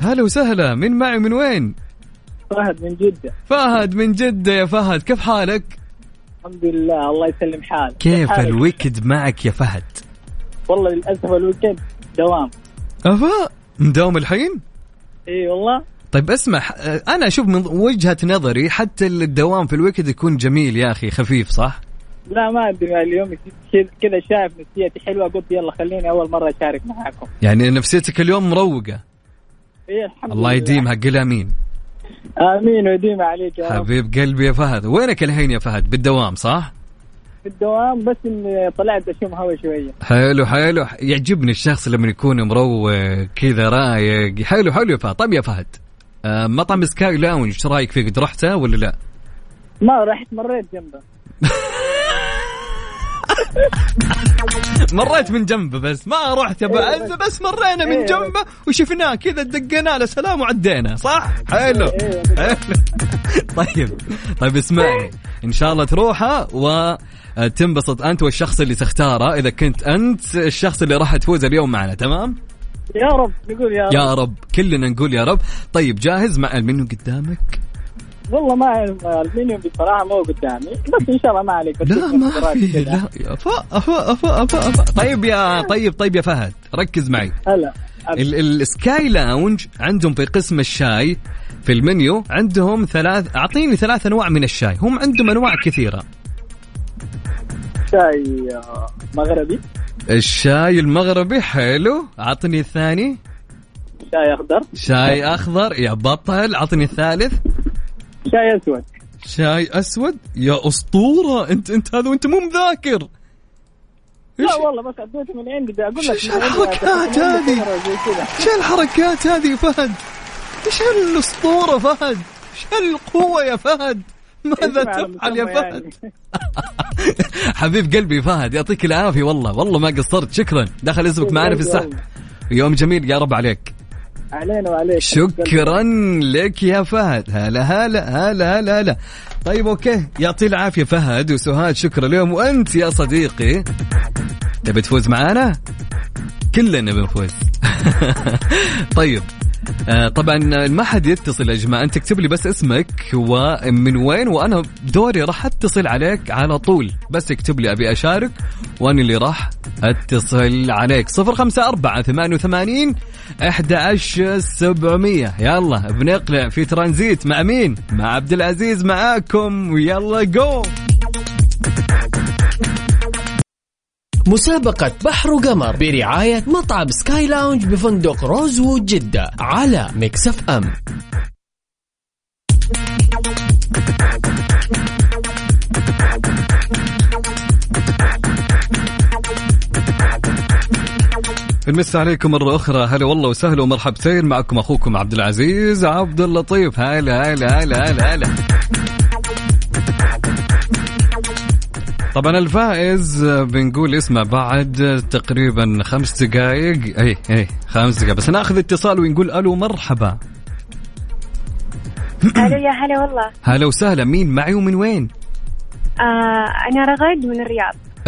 هلا وسهلا، من معي من وين؟ فهد من جدة. فهد من جدة، يا فهد كيف حالك؟ الحمد لله، الله يسلم حالك. كيف الويكد معك يا فهد؟ والله للأسف الويكد دوام. أفا مداوم الحين؟ إيه والله. طيب اسمع، أنا أشوف من وجهة نظري حتى الدوام في الويكد يكون جميل يا أخي، خفيف صح؟ لا ما أدري، اليوم كذا شايف نفسيتي حلوة، قلت يلا خليني أول مرة أشارك معاكم. يعني نفسيتك اليوم مروقة؟ الله يديمها، قل امين. امين ويديمها عليك يا حبيب قلبي. يا فهد وينك الحين يا فهد؟ بالدوام صح؟ في الدوام بس إن طلعت أشم هوا شوية. حلو حلو، يعجبني الشخص لما يكون مروق كذا رايق. حلو حلو. طب يا فهد، مطعم سكاي لاونج شو رايك فيه؟ قد رحته ولا لا؟ ما رحت، مريت جنبه. مريت من جنبه بس ما رحت يا بعز، بس مرينا من جنبه وشفناه كذا، دقنا له سلام وعدينا. صح حلو. طيب طيب اسمعني، ان شاء الله تروحها وتنبسط انت والشخص اللي تختاره، اذا كنت انت الشخص اللي راح تفوز اليوم معنا. تمام يا رب، نقول يا رب، كلنا نقول يا رب. طيب جاهز مع المنيو قدامك؟ والله ما أعرف المنيو بصراحة، مو قدامي بس إن شاء الله ما عليك. لا ما في، لا أفا. طيب يا فهد ركز معي. هلا السكاي لاونج عندهم في قسم الشاي في المنيو عندهم ثلاث، أعطيني ثلاث أنواع من الشاي. هم عندهم أنواع كثيرة. شاي مغربي. الشاي المغربي حلو، أعطني الثاني. شاي أخضر يا بطل. أعطني الثالث. شاي أسود. يا أسطورة، أنت هذا وأنت مو مذاكر. لا والله بس عديت من عين، بدي أقول لك شو الحركات هذه فهد، إيش هالأسطورة فهد، إيش هالقوة يا فهد، ماذا تفعل يا فهد؟ يعني. حبيب قلبي فهد، يعطيك العافية والله ما قصرت. شكرا، دخل اسمك معنا في السحب. يوم جميل يا رب عليك. علينا وعليك. شكرا لك يا فهد. هلا. طيب اوكي، يعطي العافية فهد وسهاد، شكرا اليوم. وانت يا صديقي تبي تفوز معانا؟ كلنا بنفوز. طيب طبعا ما حد يتصل يا جماعة، انت اكتب لي بس اسمك ومن وين وانا دوري راح اتصل عليك على طول. بس اكتب لي ابي اشارك وانا اللي راح اتصل عليك. 0548811700. يلا بنقلع في ترانزيت مع مين؟ مع عبد العزيز معاكم، ويلا جو. مسابقة بحر وقمر برعاية مطعم سكاي لاونج بفندق روزوود جدة على ميكس اف ام. نمس عليكم مرة أخرى، هلا والله وسهلا ومرحبتين. معكم أخوكم عبد العزيز عبد اللطيف. هلا. طبعا الفائز بنقول اسمه بعد تقريبا 5 دقائق. اي 5 دقائق بس. ناخذ اتصال ونقول الو مرحبا. الو يا هلا والله. هلا وسهلا، مين معي ومن وين؟ انا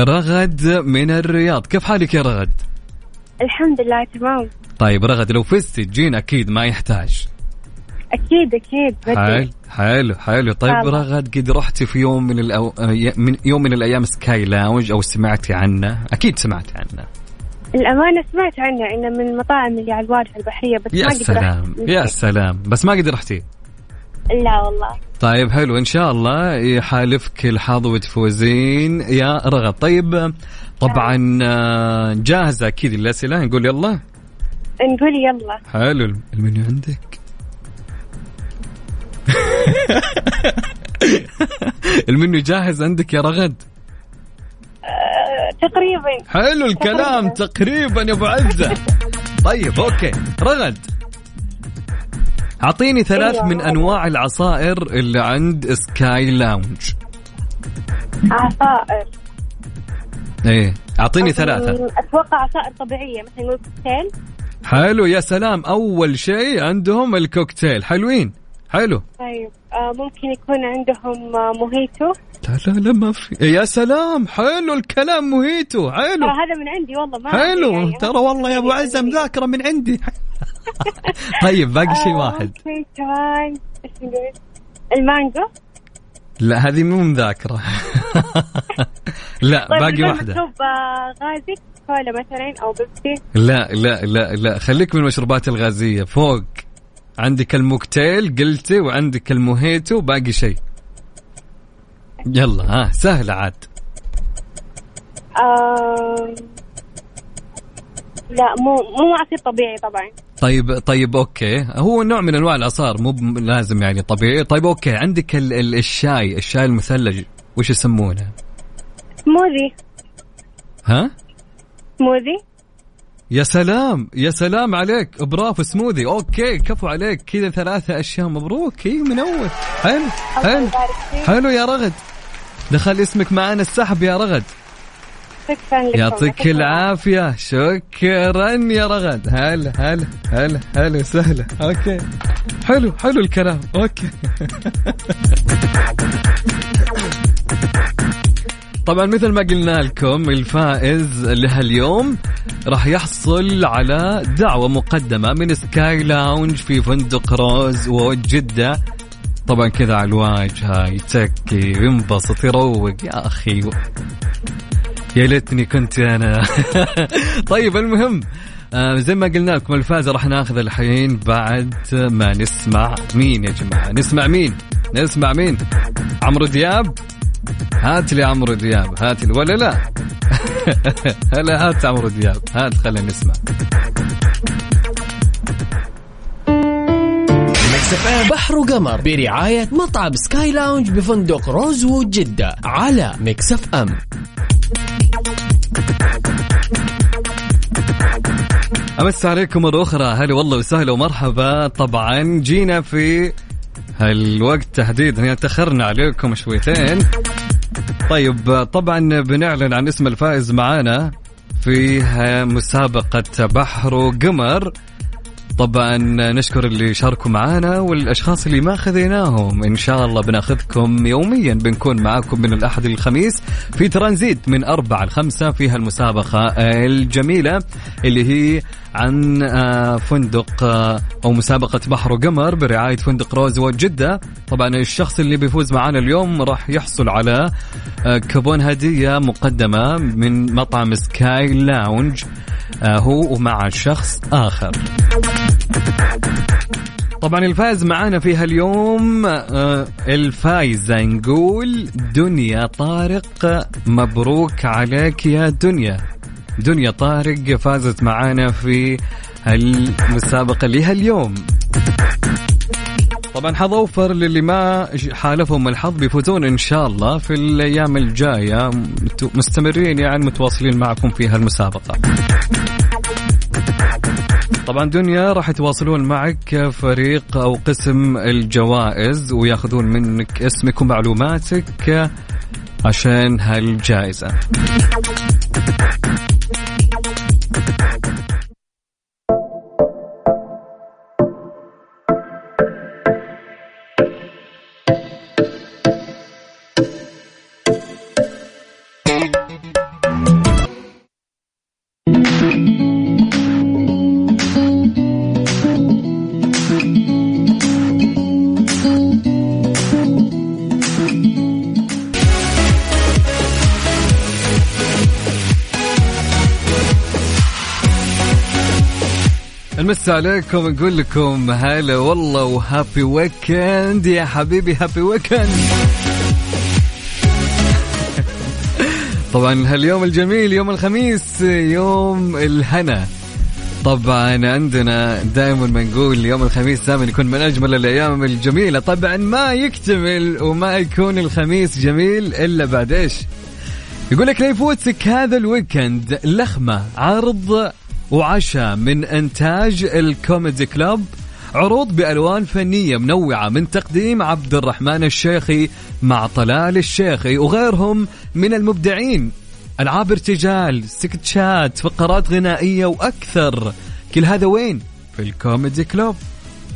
رغد من الرياض. كيف حالك يا رغد؟ الحمد لله تمام. طيب رغد، لو فزتي تجين اكيد، ما يحتاج. أكيد. حلو. طيب رغد، قد رحتي في يوم من الأيام سكاي لاونج أو سمعتي عنه؟ أكيد سمعتي عنه. الأمانة سمعت عنه، إنه من المطاعم اللي على الواجهة البحرية، بس ما قد رحت. يا سلام بس ما قد رحتي. لا والله. طيب حلو، إن شاء الله يحالفك الحظ وتفوزين يا رغد. طيب طبعا جاهزة أكيد الأسئلة؟ نقول يلا. حلو، المنيو عندك. المنيو جاهز عندك يا رغد؟ تقريبا. حلو الكلام، تقريبا يا ابو عزة. طيب اوكي رغد، اعطيني 3 من انواع العصائر اللي عند سكاي لاونج. عصائر؟ ايه اعطيني 3. اتوقع عصائر طبيعية، مثلا نقول كوكتيل. حلو يا سلام، اول شيء عندهم الكوكتيل. حلوين. طيب ممكن يكون عندهم موهيتو. لا ما في. يا سلام حلو الكلام، موهيتو حلو. هذا من عندي والله، ما حلو يعني. ترى والله يا ابو عزة مذاكرة من عندي. طيب باقي شيء واحد. كمان المانجو. لا هذه مو مذاكرة. لا. طيب باقي واحدة. طيب غازي كولا مثلا او بيبسي. لا خليك من المشروبات الغازية. فوق عندك الموكتيل قلتي، وعندك الموهيتو، باقي شيء. يلا ها سهلة عاد. لا مو عصير طبيعي طبعا. طيب اوكي، هو نوع من انواع العصار، مو لازم يعني طبيعي. طيب اوكي، عندك الشاي المثلج، وش يسمونه؟ سموذي. ها؟ سموذي. يا سلام يا سلام عليك، برافو، سموذي. اوكي كفو عليك كذا، 3 أشياء. مبروك، اي من اول. حلو حلو حلو يا رغد، دخل اسمك معانا السحب يا رغد. يعطيك العافية، شكرا يا رغد. هلا هلا هلا هلا، سهلة. اوكي حلو حلو الكلام. اوكي طبعا مثل ما قلنا لكم، الفائز لهاليوم راح يحصل على دعوة مقدمة من سكاي لاونج في فندق روزوود جدة. طبعا كذا على الواجهة يتكي ينبسط يروق. يا أخي يا ليتني كنت أنا. طيب المهم زي ما قلنا لكم، الفائز راح ناخذ الحين بعد ما نسمع مين يا جماعة. نسمع مين؟ عمرو دياب. هات لي عمرو دياب، هات لي ولا لا. هلا هات عمرو دياب، هات خلينا نسمع. بحر وقمر برعاية مطعم سكاي لاونج بفندق روزوود جدة على ميكس اف ام. أمس عليكم مرة أخرى، هلا والله وسهلا ومرحبا. طبعا جينا في هالوقت تحديدا، تأخرنا عليكم شويتين. طيب طبعا بنعلن عن اسم الفائز معانا في مسابقة بحر وقمر. طبعا نشكر اللي شاركوا معانا والأشخاص اللي ما خذيناهم. إن شاء الله بناخذكم يوميا، بنكون معاكم من الأحد للخميس في ترانزيت من 4 ل5 في هالمسابقة الجميلة اللي هي عن فندق أو مسابقة بحر وقمر برعاية فندق روزوود جدة. طبعا الشخص اللي بيفوز معانا اليوم راح يحصل على كوبون هدية مقدمة من مطعم سكاي لاونج، هو ومع شخص آخر. طبعا الفائز معانا في هاليوم، الفائزة نقول دنيا طارق. مبروك عليك يا دنيا. دنيا طارق فازت معانا في المسابقة لهاليوم. طبعا حظوفر للي ما حالفهم الحظ بيفوتون إن شاء الله في الأيام الجاية، مستمرين يعني متواصلين معكم في هالمسابقة. طبعا دنيا راح يتواصلون معك فريق أو قسم الجوائز وياخذون منك اسمك ومعلوماتك عشان هالجائزة. المس عليكم، نقول لكم هلا والله وهابي ويكند يا حبيبي. هابي ويكند. طبعا هاليوم الجميل، يوم الخميس، يوم الهنا. طبعا عندنا دائما ما نقول يوم الخميس دائما يكون من أجمل الأيام الجميلة. طبعا ما يكتمل وما يكون الخميس جميل إلا بعد إيش؟ يقول لك لا يفوتك هذا الويكند لخمة، عرض وعشاء من إنتاج الكوميدي كلوب، عروض بألوان فنية منوعة من تقديم عبد الرحمن الشيخي مع طلال الشيخي وغيرهم من المبدعين، ألعاب ارتجال، سكتشات، فقرات غنائية وأكثر. كل هذا وين؟ في الكوميدي كلوب.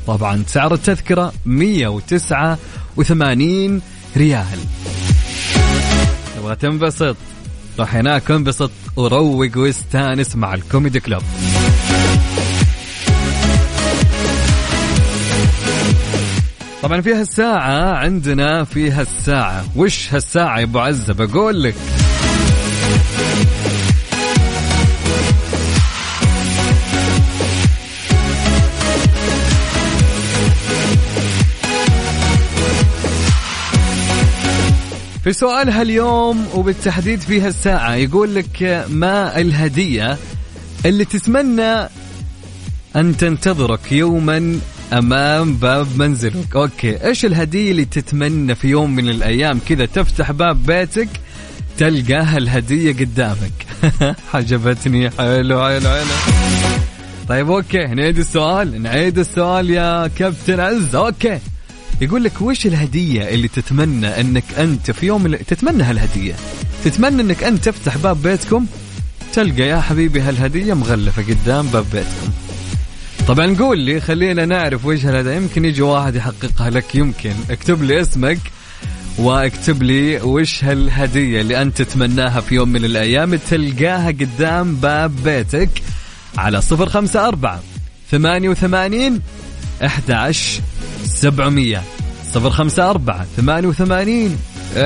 طبعا سعر التذكرة 189 ريال. تبغى تنبسط؟ راح هناك انبسط وروق واستانس مع الكوميدي كلوب. طبعا في هالساعة عندنا، في هالساعة، وش هالساعة يا أبو عزة؟ بقول لك في سؤالها اليوم وبالتحديد في هالساعة، يقول لك ما الهدية اللي تتمنى أن تنتظرك يوما أمام باب منزلك؟ أوكي، إيش الهدية اللي تتمنى في يوم من الأيام كذا تفتح باب بيتك تلقاها الهدية قدامك. حجبتني. حلو حلو حلو. طيب اوكي نعيد السؤال يا كابتن عز. اوكي يقول لك وش الهدية اللي تتمنى انك انت في يوم تتمنى هالهدية؟ تتمنى انك انت تفتح باب بيتكم تلقى يا حبيبي هالهدية مغلفة قدام باب بيتكم. طبعا قول لي خلينا نعرف وجه هذا، يمكن يجي واحد يحققها لك. يمكن اكتب لي اسمك واكتب لي وش هالهدية اللي انت تتمناها في يوم من الايام تلقاها قدام باب بيتك على 054-88-11700 054-88-11700.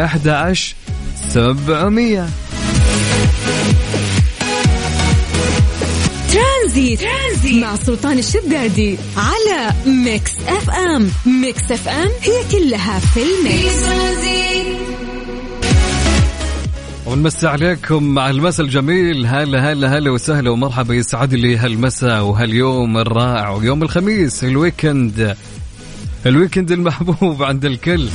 ترانزيت مع سلطان الشدادي على ميكس اف ام. ميكس اف ام هي كلها في الميكس. ونمسى عليكم مع المساء الجميل. هلا وسهلا ومرحبا، يسعد لي هالمساء وهاليوم الرائع ويوم الخميس الويكند المحبوب عند الكل.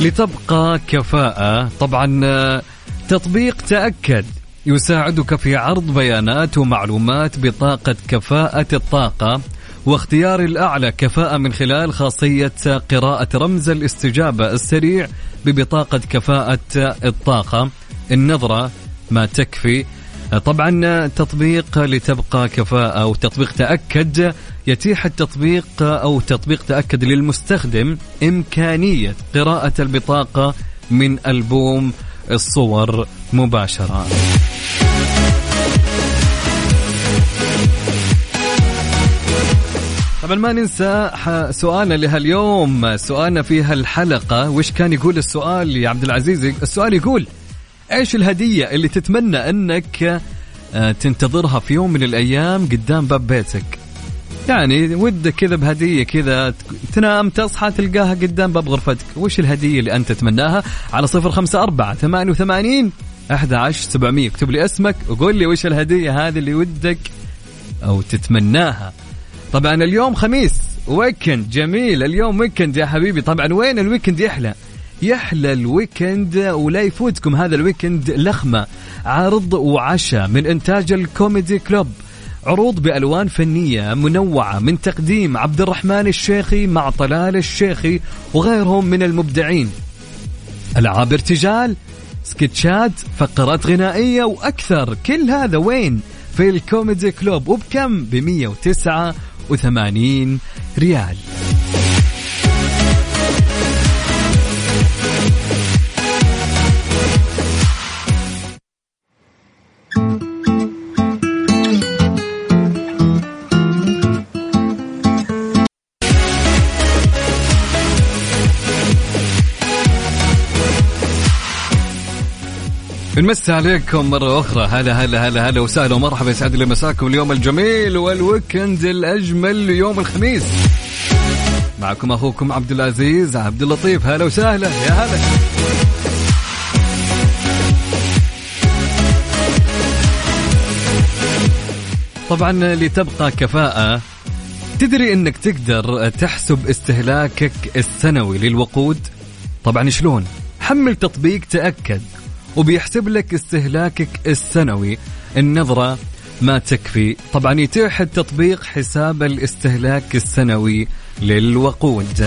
لتبقى كفاءة طبعا تطبيق تأكد يساعدك في عرض بيانات ومعلومات بطاقة كفاءة الطاقة واختيار الأعلى كفاءة من خلال خاصية قراءة رمز الاستجابة السريع ببطاقة كفاءة الطاقة. النظرة ما تكفي. طبعا تطبيق لتبقى كفاءة وتطبيق تأكد يتيح التطبيق أو تطبيق تأكد للمستخدم إمكانية قراءة البطاقة من ألبوم الصور مباشرة. طبعا ما ننسى سؤالنا لهاليوم، سؤالنا في هالحلقة. وش كان يقول السؤال يا عبد العزيز؟ السؤال يقول ايش الهدية اللي تتمنى انك تنتظرها في يوم من الايام قدام باب بيتك؟ يعني ودك كذا بهدية كذا تنام تصحى تلقاها قدام باب غرفتك. وش الهدية اللي انت تتمناها؟ على 054-88-11700 اكتب لي اسمك وقول لي وش الهدية هذه اللي ودك او تتمناها. طبعا اليوم خميس ويكند جميل، اليوم ويكند يا حبيبي. طبعا وين الويكند يحلى الويكند، ولا يفوتكم هذا الويكند لخمة عرض وعشاء من إنتاج الكوميدي كلوب. عروض بألوان فنية منوعة من تقديم عبد الرحمن الشيخي مع طلال الشيخي وغيرهم من المبدعين. ألعاب ارتجال، سكتشات، فقرات غنائية وأكثر. كل هذا وين؟ في الكوميدي كلوب. وبكم؟ ب189 ريال. نمسي عليكم مرة أخرى. هلا وسهلا ومرحبا، يسعد لي مساكم اليوم الجميل والويكند الأجمل يوم الخميس. معكم أخوكم عبد العزيز عبد اللطيف. هلا وسهلا يا هلا. طبعا لتبقى كفاءة، تدري إنك تقدر تحسب استهلاكك السنوي للوقود؟ طبعا شلون؟ حمل تطبيق تأكد وبيحسب لك استهلاكك السنوي. النظرة ما تكفي. طبعا يتيح التطبيق حساب الاستهلاك السنوي للوقود.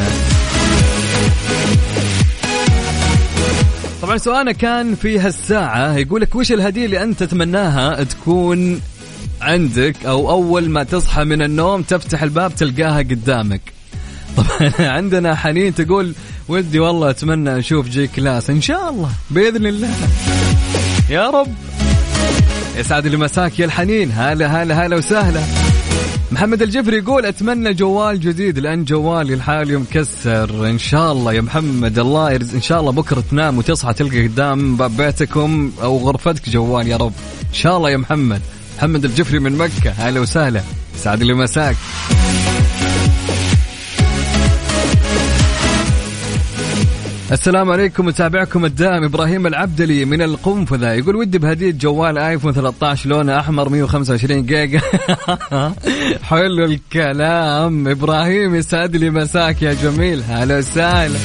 طبعا سؤالنا كان في هالساعة يقولك وش الهدية اللي أنت تتمناها تكون عندك أو أول ما تصحى من النوم تفتح الباب تلقاها قدامك. طبعا عندنا حنين تقول ودي والله أتمنى أشوف جي كلاس إن شاء الله بإذن الله يا رب. يسعد المساك يا الحنين. هلا وسهلا. محمد الجفري يقول أتمنى جوال جديد لأن جوالي الحالي مكسر. إن شاء الله يا محمد الله يرزق. إن شاء الله بكرة تنام وتصحى تلقى قدام باب بيتكم أو غرفتك جوال يا رب. إن شاء الله يا محمد الجفري من مكة. هلا وسهلا، يسعد المساك. السلام عليكم. متابعكم الدائم إبراهيم العبدلي من القنفذة يقول ودي بهدية جوال آيفون 13 لونه أحمر 125 جيجا. حلو الكلام إبراهيم، يسعد لي مساك يا جميل. هلا وسهلا،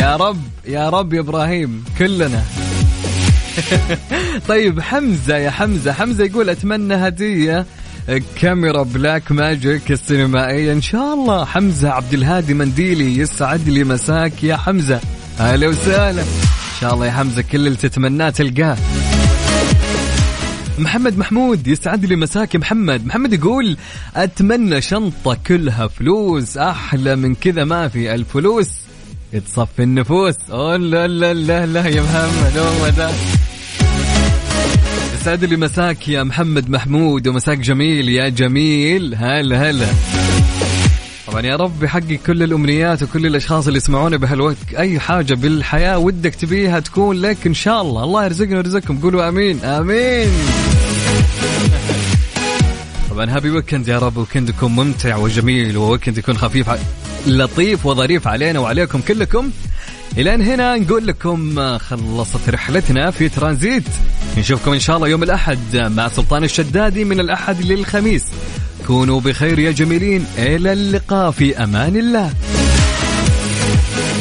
يا رب يا رب يا إبراهيم كلنا. طيب حمزة، يا حمزة يقول أتمنى هدية كاميرا بلاك ماجيك السينمائية إن شاء الله. حمزة عبد الهادي منديلي، يسعد لي مساك يا حمزة، أهلا وسهلا. إن شاء الله يا حمزة كل اللي تتمناه تلقاه. محمد محمود، يسعد لي مساك محمد. محمد يقول أتمنى شنطة كلها فلوس، أحلى من كذا ما في، الفلوس تصفي النفوس. أوه لا لا لا لا يا محمد، أوه ده يسعد لي مساك يا محمد محمود، ومساك جميل يا جميل، هلا هلا. طبعا يا رب يحقق كل الأمنيات وكل الأشخاص اللي يسمعونا بهالوقت، أي حاجة بالحياة ودك تبيها تكون لك إن شاء الله، الله يرزقنا ويرزقكم، قولوا آمين آمين. طبعا هابي ويكند يا رب، ويكندكم ممتع وجميل، وويكند يكون خفيف لطيف وظريف علينا وعليكم كلكم. إلى أن هنا نقول لكم خلصت رحلتنا في ترانزيت، نشوفكم إن شاء الله يوم الأحد مع سلطان الشدادي من الأحد للخميس. كونوا بخير يا جميلين، إلى اللقاء في أمان الله.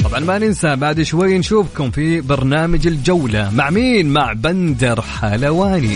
طبعا ما ننسى بعد شوي نشوفكم في برنامج الجولة مع مين؟ مع بندر حلواني.